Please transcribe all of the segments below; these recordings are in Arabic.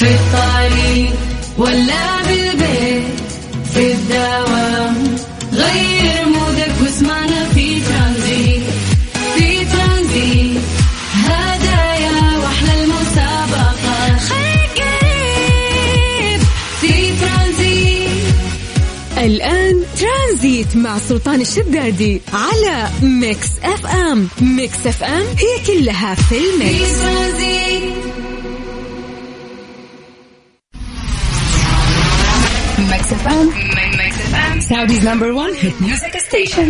في الطريق ولا بالبيت في الدوام غير مودك واسمعنا في ترانزيت. في ترانزيت هدايا واحلى المسابقة خير قريب في ترانزيت. الآن ترانزيت مع سلطان الشدادي على ميكس اف ام. ميكس اف ام هي كلها في الميكس. في ترانزيت ميكس اف ام. ميكس اف ام Saudi's number one hit music station.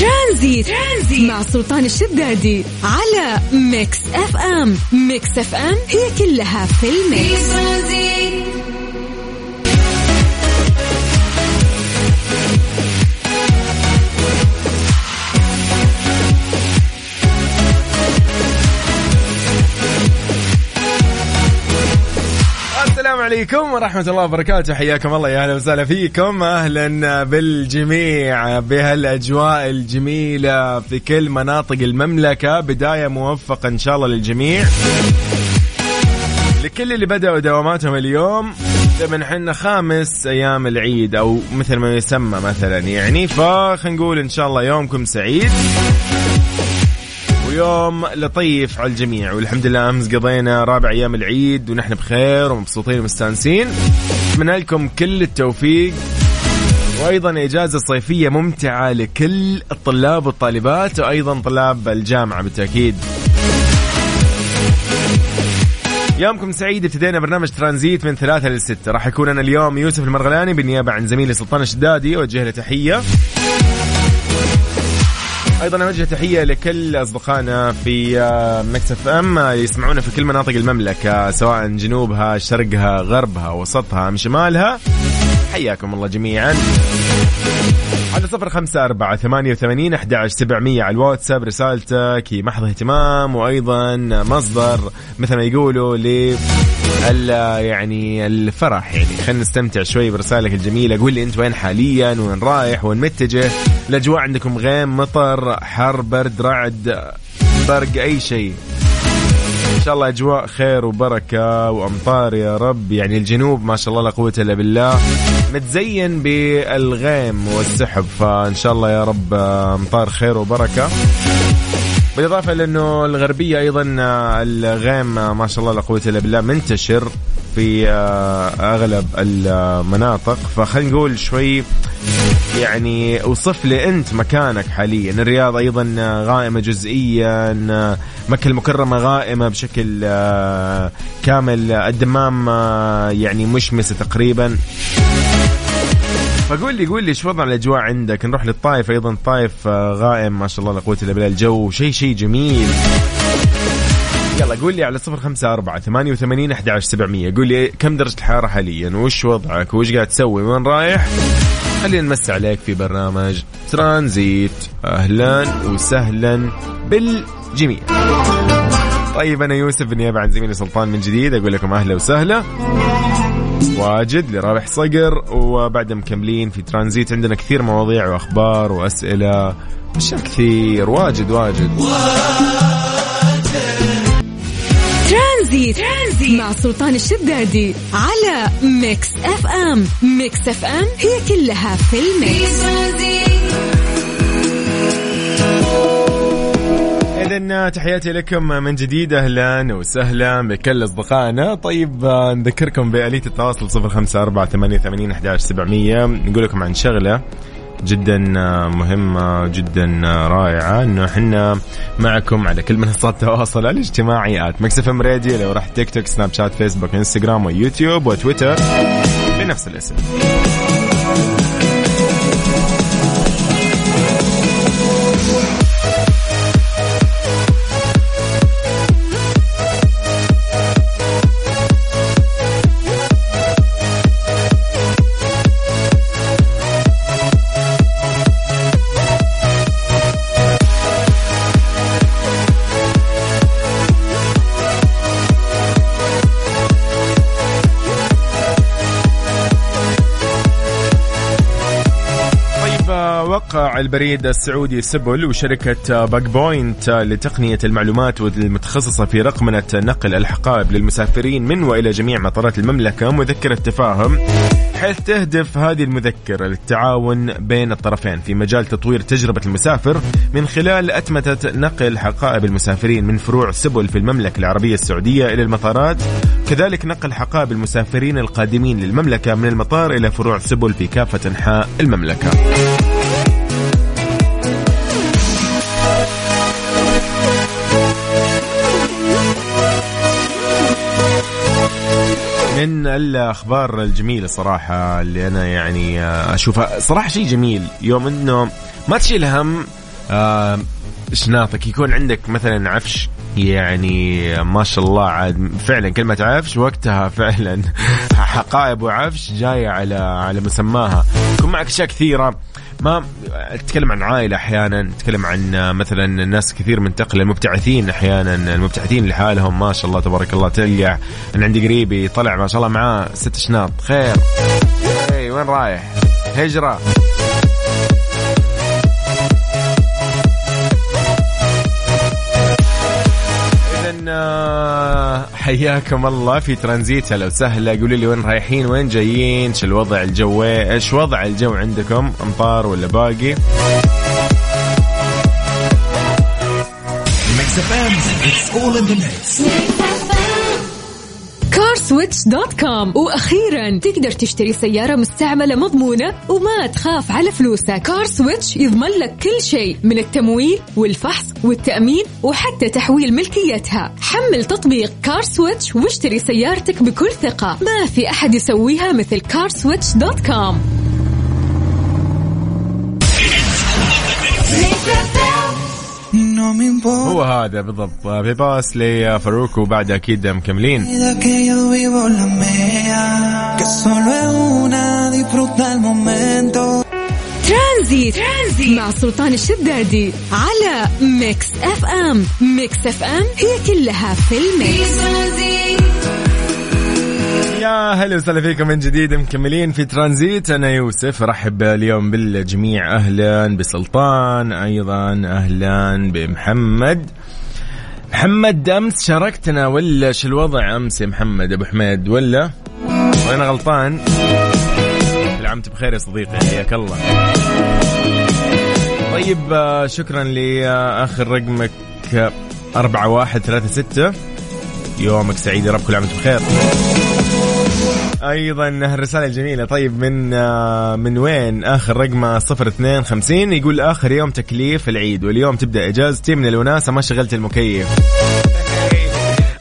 ترانزيت مع سلطان الشدادي على ميكس اف ام. ميكس اف ام هي كلها في الميكس. السلام عليكم ورحمة الله وبركاته، حياكم الله، يا أهلا وسهلا فيكم، أهلا بالجميع بهالأجواء الجميلة في كل مناطق المملكة. بداية موفقة إن شاء الله للجميع، لكل اللي بدأوا دواماتهم اليوم. طبعا حنا 5 أيام العيد أو مثل ما يسمى مثلا، يعني فخلينا نقول إن شاء الله يومكم سعيد ويوم لطيف على الجميع، والحمد لله أمس قضينا 4 أيام العيد ونحن بخير ومبسوطين ومستانسين. أتمنى لكم كل التوفيق، وأيضا إجازة صيفية ممتعة لكل الطلاب والطالبات، وأيضا طلاب الجامعة بالتأكيد. يومكم سعيد. ابتدينا برنامج ترانزيت من 3 ل 6. راح يكون أنا اليوم يوسف المرغلاني بالنيابة عن زميلي سلطان الشدادي، وجه له تحية. أيضاً أوجه تحية لكل أصدقائنا في ميكس اف ام يسمعونا في كل مناطق المملكة، سواء جنوبها، شرقها، غربها، وسطها، أم شمالها. حياكم الله جميعاً على 0548811700 على الواتساب. رسالتك هي محض اهتمام، وأيضاً مصدر مثل ما يقولوا يعني الفرح. يعني خلينا نستمتع شوي برسالك الجميلة. قول لي أنت وين حالياً، وين رايح، وين متجه. الأجواء عندكم غيم، مطر، حر، برد، رعد، برق، أي شيء. إن شاء الله أجواء خير وبركة وأمطار يا رب. يعني الجنوب ما شاء الله لا قوة إلا بالله متزين بالغيم والسحب، فإن شاء الله يا رب أمطار خير وبركة. بالإضافة لأنه الغربية أيضا الغيم ما شاء الله لا قوة إلا بالله منتشر في أغلب المناطق. فخلينا نقول شوي، يعني اوصف لي أنت مكانك حاليا. الرياض أيضا غائمة جزئيا، مكة المكرمة غائمة بشكل كامل، الدمام يعني مشمسة تقريبا. فقول لي شو وضع الأجواء عندك. نروح للطائف، أيضا الطائف غائم ما شاء الله لا قوة إلا بالله، الجو شيء جميل. يلا قول لي على 0548811700. قول لي كم درجة الحرارة حاليا، وش وضعك، وش قاعد تسوي، وين رايح. خلينا نمس عليك في برنامج ترانزيت. أهلا وسهلا بالجميع. طيب أنا يوسف بالنيابة عن زميلي سلطان من جديد أقول لكم أهلا وسهلا. واجد لرابح صقر، وبعد مكملين في ترانزيت. عندنا كثير مواضيع وأخبار وأسئلة، مش كثير، واجد. ترانزيت مع سلطان الشدادي على ميكس اف ام. ميكس اف ام هي كلها في الميكس. إذن تحياتي لكم من جديد، أهلا وسهلا بكل أصدقائنا. طيب نذكركم بآلية التواصل 0548811700. نقول لكم عن شغلة جدا مهمة جدا رائعة، إنه إحنا معكم على كل منصات التواصل الاجتماعي @ميكس اف ام راديو. لو رحت تيك توك، سناب شات، فيسبوك، إنستغرام، ويوتيوب، وتويتر بنفس الاسم. الراعي البريد السعودي سبول وشركة باك بوينت لتقنية المعلومات والمتخصصة في رقمنة نقل الحقائب للمسافرين من وإلى جميع مطارات المملكة مذكرة تفاهم، حيث تهدف هذه المذكرة للتعاون بين الطرفين في مجال تطوير تجربة المسافر من خلال أتمتة نقل حقائب المسافرين من فروع سبل في المملكة العربية السعودية إلى المطارات، كذلك نقل حقائب المسافرين القادمين للمملكة من المطار إلى فروع سبل في كافة أنحاء المملكة. من الأخبار الجميلة صراحة اللي أنا يعني أشوفها صراحة شيء جميل، يوم أنه ما تشيل هم شناطك، يكون عندك مثلا عفش، يعني ما شاء الله عاد فعلا كلمة عفش وقتها فعلا حقائب وعفش جاية على مسماها. يكون معك أشياء كثيرة، ما تتكلم عن عائلة أحيانا، تتكلم عن مثلا ناس كثير منتقل، المبتعثين أحيانا، المبتعثين لحالهم ما شاء الله تبارك الله. تلقى أنا عندي قريبي طلع ما شاء الله معاه 6 شناط، خير اي وين رايح؟ هجرة. حياكم الله في ترانزيت، لو سهلة قولي لي وين رايحين وين جايين، شو الوضع الجوي، ايش وضع الجو عندكم، امطار ولا باقي؟ carswitch.com. وأخيرا تقدر تشتري سيارة مستعملة مضمونة وما تخاف على فلوسك. Car Switch يضمن لك كل شيء من التمويل والفحص والتأمين وحتى تحويل ملكيتها. حمل تطبيق Car Switch واشتري سيارتك بكل ثقة، ما في أحد يسويها مثل carswitch.com. هو هذا بالضبط بيباس لي فاروق، وبعد أكيد مكملين. ترانزيت مع سلطان الشدادي على ميكس اف ام. ميكس اف ام هي كلها في الميكس. يا هلا وسهلا فيكم من جديد، مكملين في ترانزيت. أنا يوسف، رحب اليوم بالجميع، أهلا بسلطان، أيضا أهلا بمحمد. محمد أمس شاركتنا ولا شو الوضع أمس يا محمد أبو حميد، ولا أنا غلطان؟ العام بخير يا صديقي، حياك الله. طيب شكرا لآخر رقمك 4136، يومك سعيد يا رب، كل عام بخير. أيضا الرسالة الجميلة، طيب من وين؟ آخر رقمه 0250، يقول آخر يوم تكليف العيد واليوم تبدأ إجازتي، من الوناسة ما شغلت المكيف.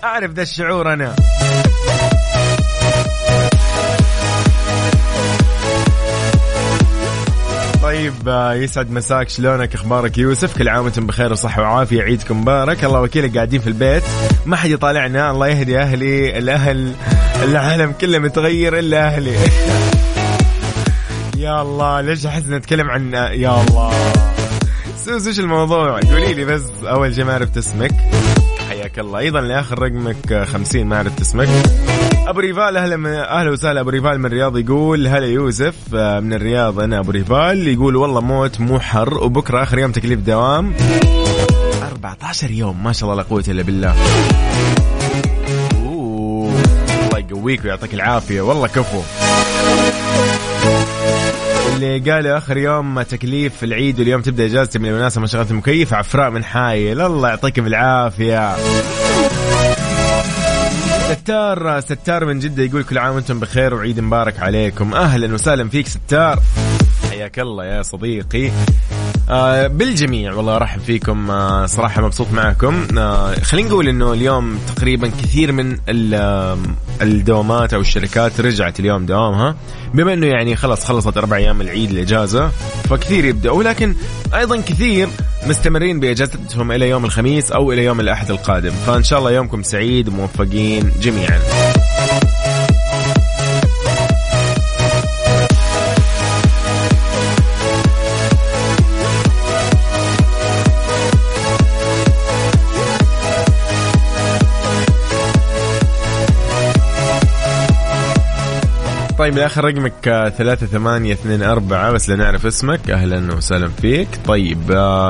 أعرف ذا الشعور أنا. طيب يسعد مساك، شلونك، اخبارك يوسف؟ كل عام وانتم بخير وصحة وعافية، عيدكم مبارك. الله وكيلك قاعدين في البيت ما حد يطالعنا، الله يهدي أهلي. الأهل العالم كله متغير إلا أهلي. يا الله ليش أحس نتكلم عن يا الله سوسوش الموضوع. قولي لي بس أول شيء ما عرفت اسمك، حياك الله. أيضا لآخر رقمك 50 ما عرفت اسمك. أبو ريفال، أهلا وسهلا أبو ريفال من الرياض، يقول هلا يوسف من الرياض، أنا أبو ريفال. يقول والله موت مو حر، وبكرة آخر يوم تكليف دوام 14 يوم، ما شاء الله لا قوة إلا بالله. الله يقويك ويعطيك العافية، والله كفو. اللي قال آخر يوم تكليف العيد واليوم تبدأ إجازتي، من المناسبة ما شغلت المكيف، عفراء من حايل، الله يعطيك بالعافية. ستار من جدة يقول كل عام وانتم بخير وعيد مبارك عليكم. أهلا وسهلا فيك ستار، حياك الله يا صديقي. بالجميع والله رحب فيكم، صراحة مبسوط معكم. خلينا نقول انه اليوم تقريبا كثير من الدوامات او الشركات رجعت اليوم دوامها، بما انه يعني خلصت 4 أيام العيد الإجازة، فكثير يبدأ، ولكن ايضا كثير مستمرين بإجازتهم إلى يوم الخميس أو إلى يوم الأحد القادم. فإن شاء الله يومكم سعيد وموفقين جميعا. طيب آخر رقمك 3824 بس لنعرف اسمك. أهلا وسهلا فيك. طيب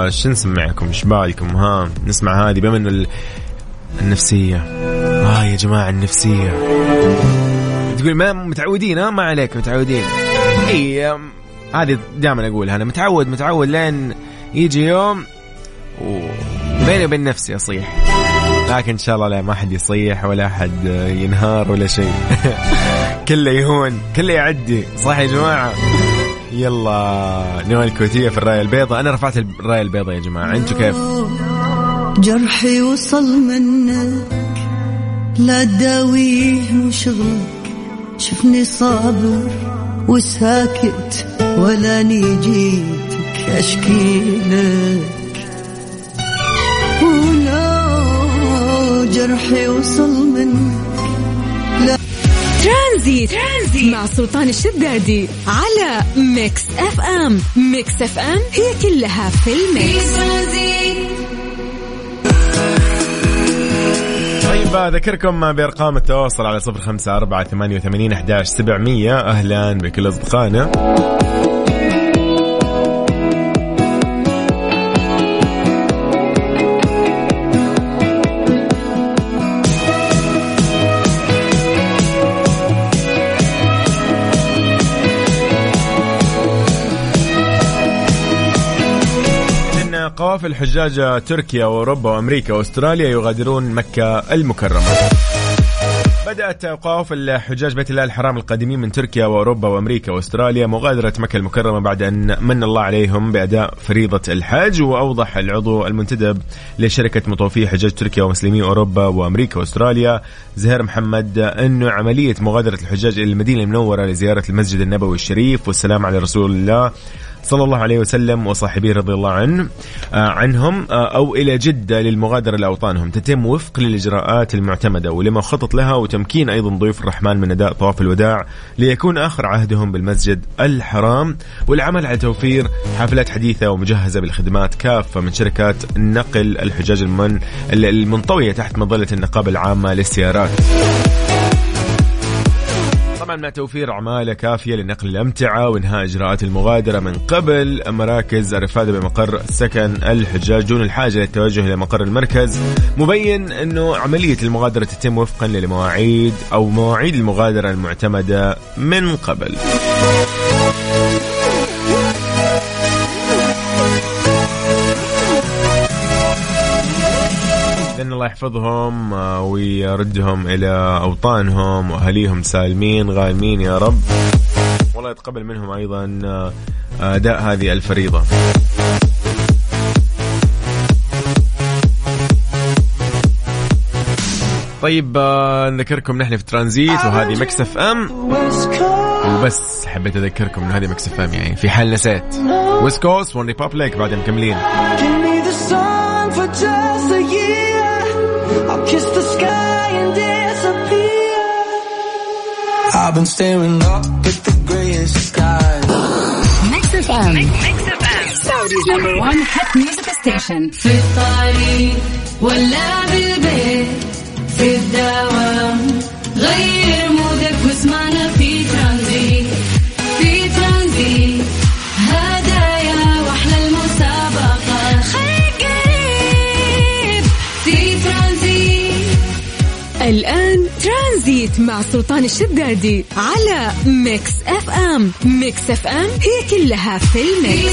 شو نسمعكم؟ شبالكم؟ ها نسمع هذه بما إنه النفسية. يا جماعة النفسية تقول ما متعودين. ما عليك متعودين. إيه هذه دائما أقولها أنا، متعود لين يجي يوم وبيني وبين نفسي أصيح، لكن إن شاء الله لا ما حد يصيح ولا حد ينهار ولا شيء. كله يهون كله يعدي، صح يا جماعة؟ يلا نوال الكويتية في الراية البيضاء. أنا رفعت الراية البيضاء يا جماعة، أنتوا كيف؟ جرحي وصل منك لا تداويه مشغلك، شفني صابر وساكت ولا نيجيتك أشكيلك. جرحي وصل منك لا. ترانزيت مع سلطان الشدادي على ميكس اف ام. ميكس اف ام هي كلها في الميكس. طيب أذكركم بأرقام التواصل على 0548811700. أهلا بكل أصدقائنا. قوافل حجاج تركيا وأوروبا وأمريكا وأستراليا يغادرون مكة المكرمة. بدأت قوافل حجاج بيت الله الحرام القادمين من تركيا وأوروبا وأمريكا وأستراليا مغادرة مكة المكرمة بعد أن من الله عليهم بأداء فريضة الحج. وأوضح العضو المنتدب لشركة مطوفي حجاج تركيا ومسلمي أوروبا وأمريكا وأستراليا زهير محمد أنه عملية مغادرة الحجاج إلى المدينة المنورة لزيارة المسجد النبوي الشريف والسلام على رسول الله صلى الله عليه وسلم وصاحبيه رضي الله عنهم أو إلى جدة للمغادرة لأوطانهم تتم وفق للإجراءات المعتمدة ولما خطط لها، وتمكين أيضا ضيوف الرحمن من أداء طواف الوداع ليكون آخر عهدهم بالمسجد الحرام، والعمل على توفير حافلات حديثة ومجهزة بالخدمات كافة من شركات نقل الحجاج المنطوية تحت مظلة النقابة العامة للسيارات، مع توفير عمالة كافية لنقل الأمتعة وإنهاء إجراءات المغادرة من قبل مراكز الرفادة بمقر سكن الحجاج دون الحاجة للتوجه إلى مقر المركز، مبين أنه عملية المغادرة تتم وفقا للمواعيد أو مواعيد المغادرة المعتمدة من قبل. الله يحفظهم ويردهم إلى أوطانهم وأهليهم سالمين غانمين يا رب، والله يتقبل منهم أيضا أداء هذه الفريضة. طيب نذكركم نحن في ترانزيت وهذه ميكس اف ام، وبس حبيت أذكركم أن هذه ميكس اف ام، يعني في حال نسيت ويست كوست ون ريبابليك بعد مكملين. I'll kiss the sky and disappear. I've been staring up at the grayest sky. Mix FM. Mix FM. Saudi's number one hit music station. في الطريق ولا بالبيت في الدوام غير مودك واسمعنا في ترانزيت. في ترانزيت هدايا وأحلى المسابقة خير قريب في ترانزيت. الآن ترانزيت مع سلطان الشدادي على ميكس اف ام. ميكس اف ام هي كلها في الميكس.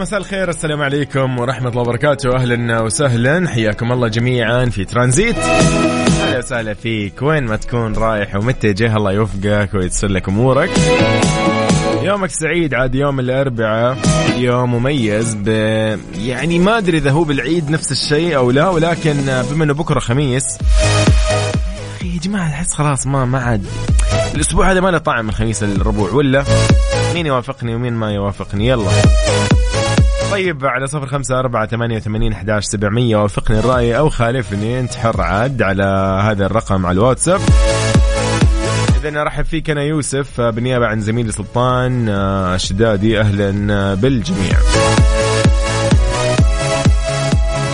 مساء الخير، السلام عليكم ورحمة الله وبركاته. أهلا وسهلا، حياكم الله جميعا في ترانزيت. أهلا وسهلا فيك وين ما تكون رايح ومتجه، الله يوفقك ويتسر لك أمورك. يومك سعيد. عاد يوم الأربعاء يوم مميز يعني ما أدري إذا هو بالعيد نفس الشيء أو لا، ولكن بما أنه بكرة خميس يا جماعة الحس خلاص ما عاد الأسبوع هذا ما له طعم من خميس الربوع، ولا مين يوافقني ومين ما يوافقني. يلا طيب على 0548811700 وافقني الرأي أو خالفني، انت حر عاد على هذا الرقم على الواتساب. إذا أرحب فيك أنا يوسف بالنيابة عن زميلي سلطان الشدادي. أهلا بالجميع.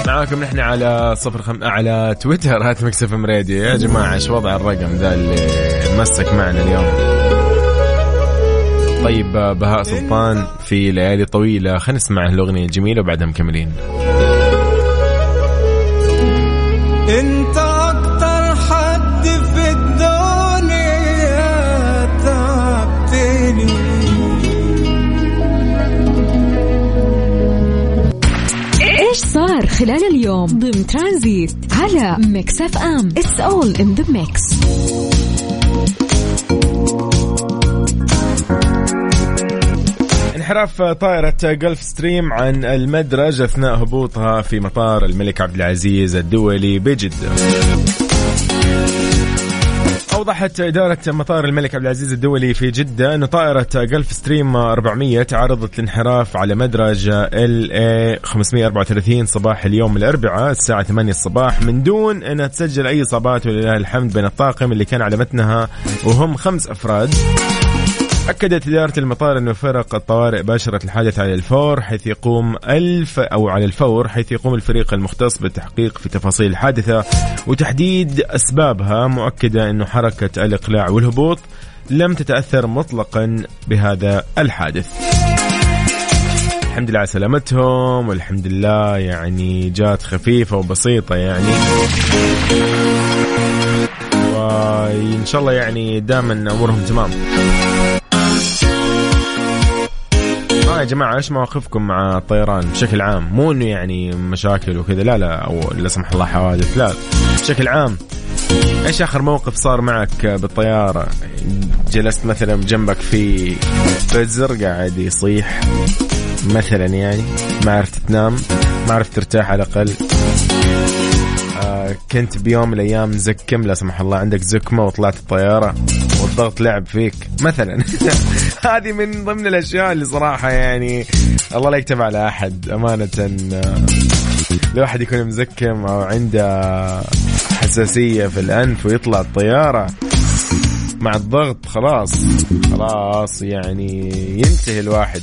معاكم نحن على على تويتر @ميكس اف ام راديو. يا جماعة إيش وضع الرقم ذا اللي مسك معنا اليوم؟ طيب بهاء سلطان في ليالي طويلة، خلينا نسمع الأغنية الجميلة وبعدها مكملين. انت اكتر حد في الدنيا تعبتني. ايش صار خلال اليوم ضمن ترانزيت على ميكس اف ام؟ It's all in the mix. انحراف طائرة جلف ستريم عن المدرج أثناء هبوطها في مطار الملك عبد العزيز الدولي بجدة. أوضحت إدارة مطار الملك عبد العزيز الدولي في جدة أن طائرة جلف ستريم 400 تعرضت للانحراف على مدرج LA 534 صباح اليوم الأربعاء الساعة 8 الصباح من دون أن تسجل أي إصابات ولله الحمد بين الطاقم اللي كان على متنها وهم 5 أفراد. أكدت إدارة المطار أن فرق الطوارئ باشرت الحادث على الفور حيث يقوم الفريق المختص بالتحقيق في تفاصيل الحادثة وتحديد أسبابها، مؤكدة أن حركة الإقلاع والهبوط لم تتأثر مطلقا بهذا الحادث. الحمد لله على سلامتهم، والحمد لله يعني جات خفيفة وبسيطة يعني، وإن شاء الله يعني دائما أمورهم تمام. يا جماعة إيش مواقفكم مع الطيران بشكل عام؟ مو إنه يعني مشاكل وكذا، لا لا، أو لا سمح الله حوادث، لا، بشكل عام إيش آخر موقف صار معك بالطيارة؟ جلست مثلا جنبك في بزر قاعد يصيح مثلا، يعني ما عرفت تنام، ما عرفت ترتاح على الأقل، كنت بيوم الأيام زكم لا سمح الله، عندك زكمة وطلعت الطيارة والضغط لعب فيك مثلا. هذه من ضمن الأشياء اللي صراحة يعني الله لا يكتب على أحد أمانة. لو أحد يكون مزكم أو عنده حساسية في الأنف ويطلع الطيارة مع الضغط، خلاص يعني ينتهي الواحد.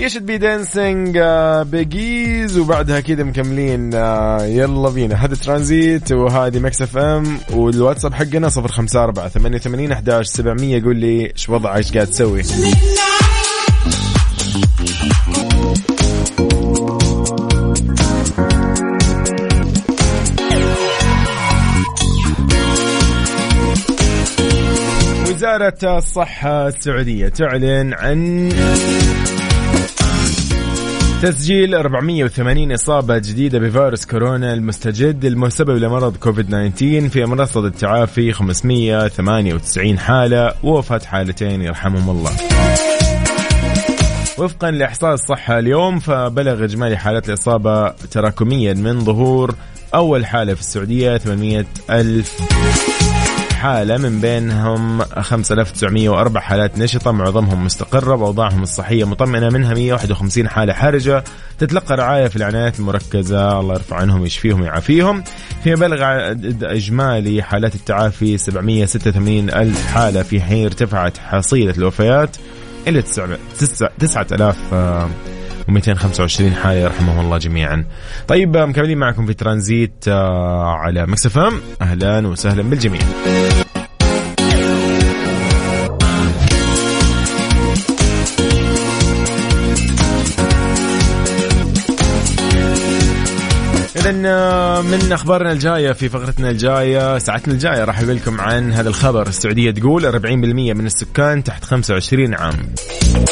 يشد بي دانسينج بيجيز وبعدها كده مكملين. يلا بينا، هذا ترانزيت وهذه ميكس اف ام، والواتساب حقنا 0548811700. قول لي ايش وضعك، ايش قاعد تسوي؟ وزارة الصحة السعودية تعلن عن تسجيل 480 إصابة جديدة بفيروس كورونا المستجد المسبب لمرض كوفيد-19 في مرصد التعافي 598 حالة ووفاة حالتين يرحمهم الله. وفقا لإحصاء الصحة اليوم، فبلغ إجمالي حالات الإصابة تراكميا من ظهور أول حالة في السعودية 800,000 حالة، من بينهم 5904 حالات نشطة معظمهم مستقرة وأوضاعهم الصحية مطمئنة، منها 151 حالة حرجة تتلقى رعاية في العنايات المركزة، الله يرفع عنهم يشفيهم ويعافيهم. فيما بلغ عدد إجمالي حالات التعافي 786,000 حالة، في حين ارتفعت حصيلة الوفيات إلى 9225 حالة يرحمهم الله جميعا. طيب مكملين معكم في ترانزيت على ميكس اف ام. أهلا وسهلا بالجميع. إذن من أخبارنا الجاية في فقرتنا الجاية، ساعتنا الجاية، راح أقول لكم عن هذا الخبر. السعودية تقول 40% من السكان تحت 25 عام.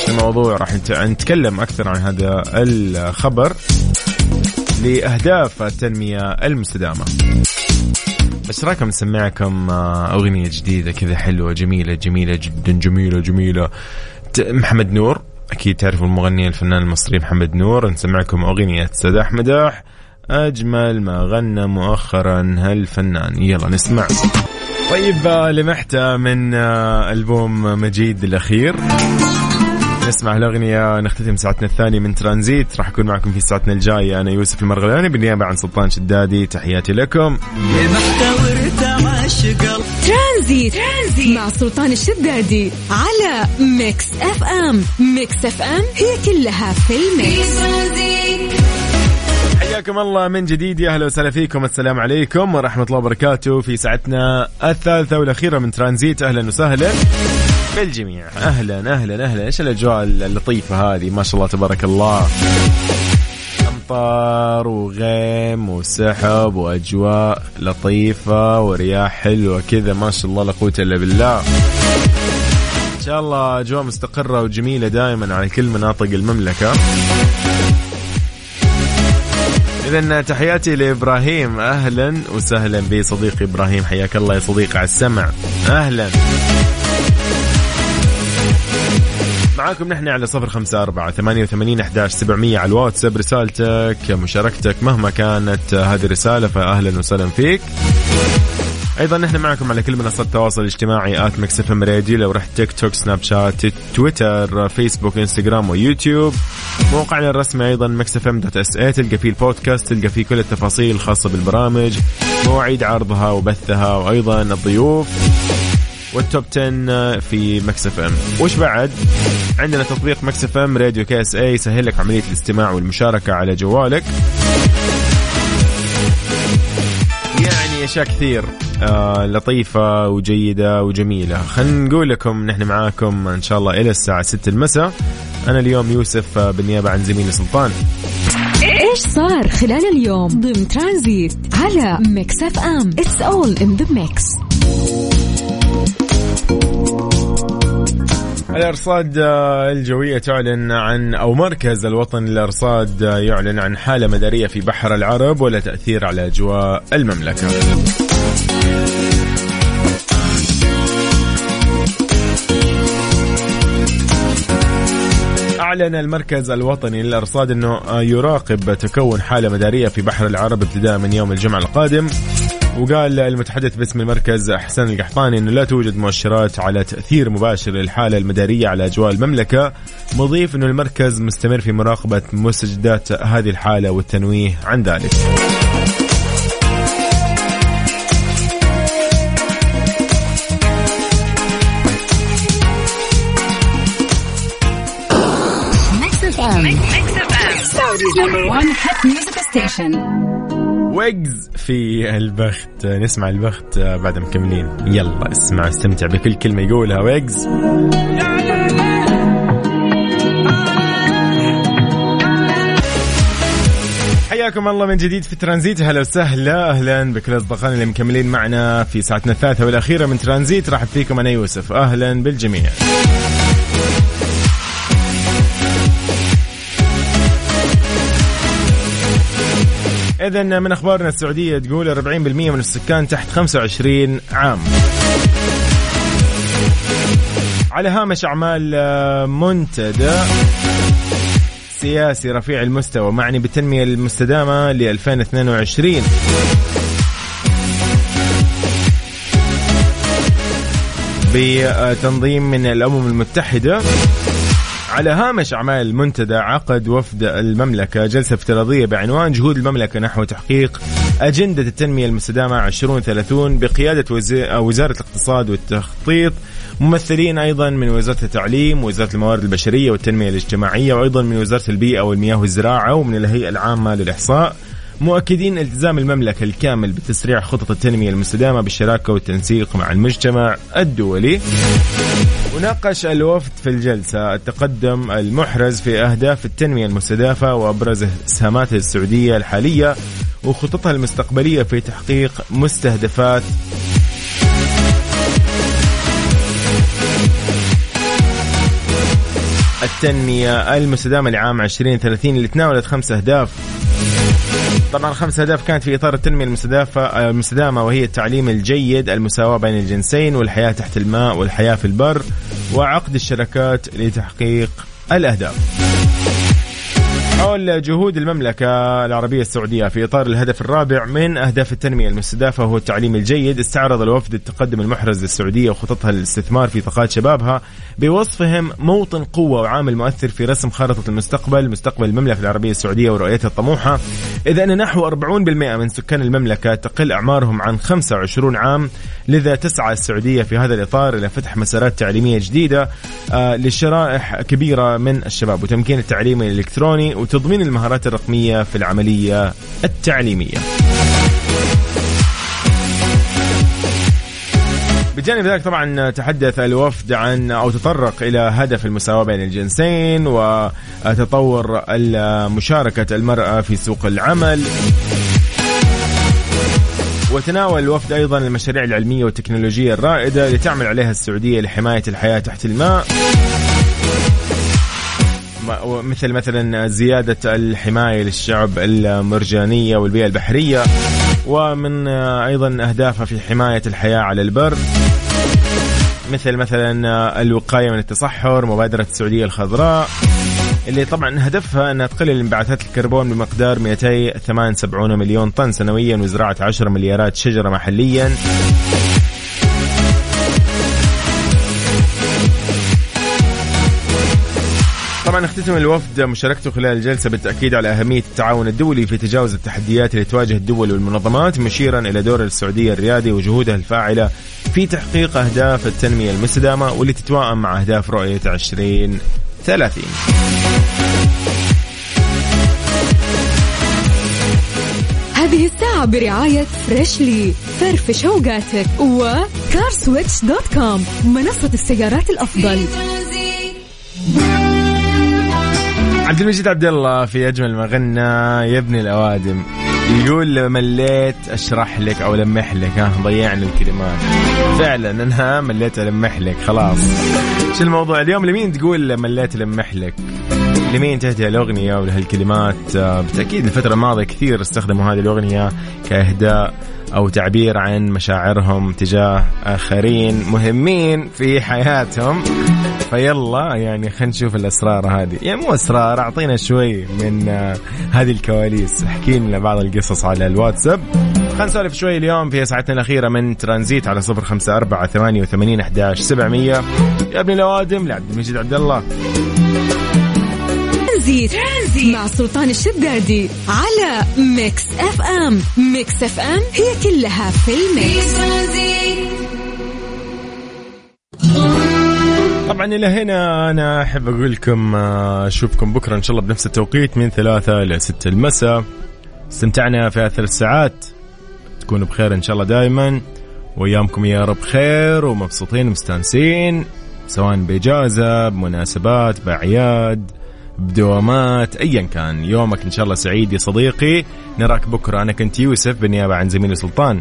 الموضوع راح نتكلم أكثر عن هذا الخبر لأهداف التنمية المستدامة. بس راكم نسمعكم أغنية جديدة كذا حلوة جميلة جميلة جدا، جميلة محمد نور. أكيد تعرفوا المغني الفنان المصري محمد نور. نسمعكم أغنية سداح مداح، أجمل ما غنى مؤخرا هالفنان. يلا نسمع. طيب لمحتة من ألبوم مجيد الأخير، نسمع الأغنية نختتم ساعتنا الثانية من ترانزيت. راح أكون معكم في ساعتنا الجاية أنا يوسف المرغلاني بالنيابة عن سلطان شدادي. تحياتي لكم. ترانزيت مع سلطان الشدادي على ميكس اف ام. ميكس اف ام هي كلها في الميكس. حياكم الله من جديد، يا أهلا وسهلا فيكم. السلام عليكم ورحمة الله وبركاته في ساعتنا الثالثة والأخيرة من ترانزيت. أهلا وسهلا بالجميع. أهلا. إيش الأجواء اللطيفة هذه، ما شاء الله تبارك الله، أمطار وغيم وسحب وأجواء لطيفة ورياح حلوة كذا، ما شاء الله لا قوة إلا بالله. إن شاء الله أجواء مستقرة وجميلة دائما على كل مناطق المملكة. إذن تحياتي لإبراهيم، أهلا وسهلا بصديقي إبراهيم، حياك الله يا صديقي على السمع. أهلا معاكم نحن على 0548811700 على الواتساب. رسالتك مشاركتك مهما كانت هذه الرسالة فأهلا وسهلا فيك. أيضا نحن معكم على كل منصات التواصل الاجتماعي @mixfmradio، لو رحت تيك توك سناب شات تويتر فيسبوك انستغرام ويوتيوب. موقعنا الرسمي أيضا mixfm.sa، تلقى فيه البودكاست، تلقى فيه كل التفاصيل الخاصة بالبرامج، مواعيد عرضها وبثها، وأيضا الضيوف والتوب 10 في ميكس اف ام. وش بعد؟ عندنا تطبيق ميكس اف ام راديو كي اس اي، يسهل لك عملية الاستماع والمشاركة على جوالك. يعني أشياء كثير لطيفة وجيدة وجميلة. خلينا نقول لكم نحن معاكم إن شاء الله إلى الساعة 6 المساء. أنا اليوم يوسف بالنيابة عن زميلي سلطان. إيش صار خلال اليوم ضمن ترانزيت على ميكس اف ام. It's all in the mix. الأرصاد الجوية تعلن عن، أو مركز الوطن للأرصاد يعلن عن حالة مدارية في بحر العرب ولا تأثير على أجواء المملكة. أعلن المركز الوطني للأرصاد أنه يراقب تكون حالة مدارية في بحر العرب ابتداء من يوم الجمعة القادم. وقال المتحدث باسم المركز حسن القحطاني أنه لا توجد مؤشرات على تأثير مباشر للحالة المدارية على أجواء المملكة، مضيف أنه المركز مستمر في مراقبة مستجدات هذه الحالة والتنويه عن ذلك. ويجز في البخت. نسمع البخت بعد مكملين. يلا اسمع استمتع بكل كلمة يقولها ويجز. حياكم الله من جديد في ترانزيت. هلا وسهلا، أهلا بكل أصدقائنا اللي مكملين معنا في ساعتنا الثالثة والأخيرة من ترانزيت. رحب فيكم أنا يوسف، أهلا بالجميع. إذن من أخبارنا السعودية تقول 40% من السكان تحت 25 عام. على هامش أعمال منتدى سياسي رفيع المستوى معني بالتنمية المستدامة ل 2022، بتنظيم من الأمم المتحدة. على هامش أعمال المنتدى عقد وفد المملكة جلسة افتراضية بعنوان جهود المملكة نحو تحقيق أجندة التنمية المستدامة 2030 بقيادة وزارة الاقتصاد والتخطيط، ممثلين أيضا من وزارة التعليم ووزارة الموارد البشرية والتنمية الاجتماعية، وأيضا من وزارة البيئة والمياه والزراعة، ومن الهيئة العامة للإحصاء، مؤكدين التزام المملكة الكامل بتسريع خطط التنمية المستدامة بالشراكة والتنسيق مع المجتمع الدولي. وناقش الوفد في الجلسة التقدم المحرز في أهداف التنمية المستدامة وأبرز سهامات السعودية الحالية وخططها المستقبلية في تحقيق مستهدفات التنمية المستدامة لعام 2030، اللي تناولت 5 أهداف. طبعا 5 أهداف كانت في إطار التنمية المستدامة، وهي التعليم الجيد، المساواة بين الجنسين، والحياة تحت الماء، والحياة في البر، وعقد الشراكات لتحقيق الأهداف. حول جهود المملكة العربية السعودية في إطار الهدف الرابع من أهداف التنمية المستدامة وهو التعليم الجيد، استعرض الوفد التقدم المحرز للسعودية وخططها للاستثمار في طاقات شبابها بوصفهم موطن قوة وعامل مؤثر في رسم خارطة المستقبل، مستقبل المملكة العربية السعودية ورؤيتها الطموحة، إذ أن نحو 40% من سكان المملكة تقل أعمارهم عن 25 عام، لذا تسعى السعودية في هذا الإطار إلى فتح مسارات تعليمية جديدة لشرائح كبيرة من الشباب وتمكين التعليم الإلكتروني وتضمين المهارات الرقمية في العملية التعليمية. بجانب ذلك طبعا تحدث الوفد عن أو تطرق إلى هدف المساواة بين الجنسين وتطور مشاركة المرأة في سوق العمل. وتناول الوفد أيضا المشاريع العلمية والتكنولوجية الرائدة اللي تعمل عليها السعودية لحماية الحياة تحت الماء، مثل مثلا زيادة الحماية للشعب المرجانية والبيئة البحرية، ومن أيضا أهدافها في حماية الحياة على البر مثل مثلا الوقاية من التصحر، مبادرة السعودية الخضراء اللي طبعا هدفها أن تقلل انبعاثات الكربون بمقدار 278 مليون طن سنويا وزراعة 10 مليارات شجرة محليا. طبعا اختتم الوفد مشاركته خلال الجلسة بالتأكيد على أهمية التعاون الدولي في تجاوز التحديات اللي تواجه الدول والمنظمات، مشيرا إلى دور السعودية الريادي وجهودها الفاعلة في تحقيق أهداف التنمية المستدامة واللي تتوائم مع أهداف رؤية 2030. هذه الساعة برعاية فريشلي، فرفش اوقاتك، وكار سويتش .com منصة السيارات الأفضل. عبد المجيد عبدالله في أجمل ما غنى يا ابن الأوادم يقول مليت أشرح لك أو لمح لك، ضيعني الكلمات. فعلا أنا مليت ألمح لك، خلاص شو الموضوع اليوم؟ لمين تقول مليت ألمح لك؟ لمين تهدي الأغنية ولهالكلمات؟ بالتأكيد الفترة الماضية كثير استخدموا هذه الأغنية كإهداء أو تعبير عن مشاعرهم تجاه آخرين مهمين في حياتهم. فيلا يعني خلينا نشوف الأسرار هذه، يعني مو أسرار، أعطينا شوي من هذه الكواليس، احكين لنا بعض القصص على الواتساب. خلينا نسولف شوي اليوم في ساعتنا الأخيرة من ترانزيت على 0548811700. يا ابن الأوادم لعبد المجيد عبدالله. ترانزيت مع سلطان الشدادي على ميكس اف ام. ميكس اف ام هي كلها في الميكس. طبعا إلى هنا أنا أحب أقول لكم أشوفكم بكرة إن شاء الله بنفس التوقيت من 3 إلى 6 المساء. استمتعنا في 3 ساعات، تكونوا بخير إن شاء الله دائما، وأيامكم يا رب خير ومبسوطين ومستانسين، سواء بإجازة، بمناسبات، بأعياد، بدوامات، أيا كان يومك إن شاء الله سعيد يا صديقي. نراك بكرة. أنا كنت يوسف بالنيابة عن زميلي سلطان،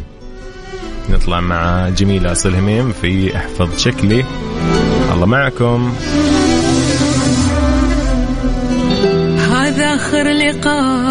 نطلع مع جميلة صلهميم في احفظ شكلي. الله معكم. هذا آخر لقاء.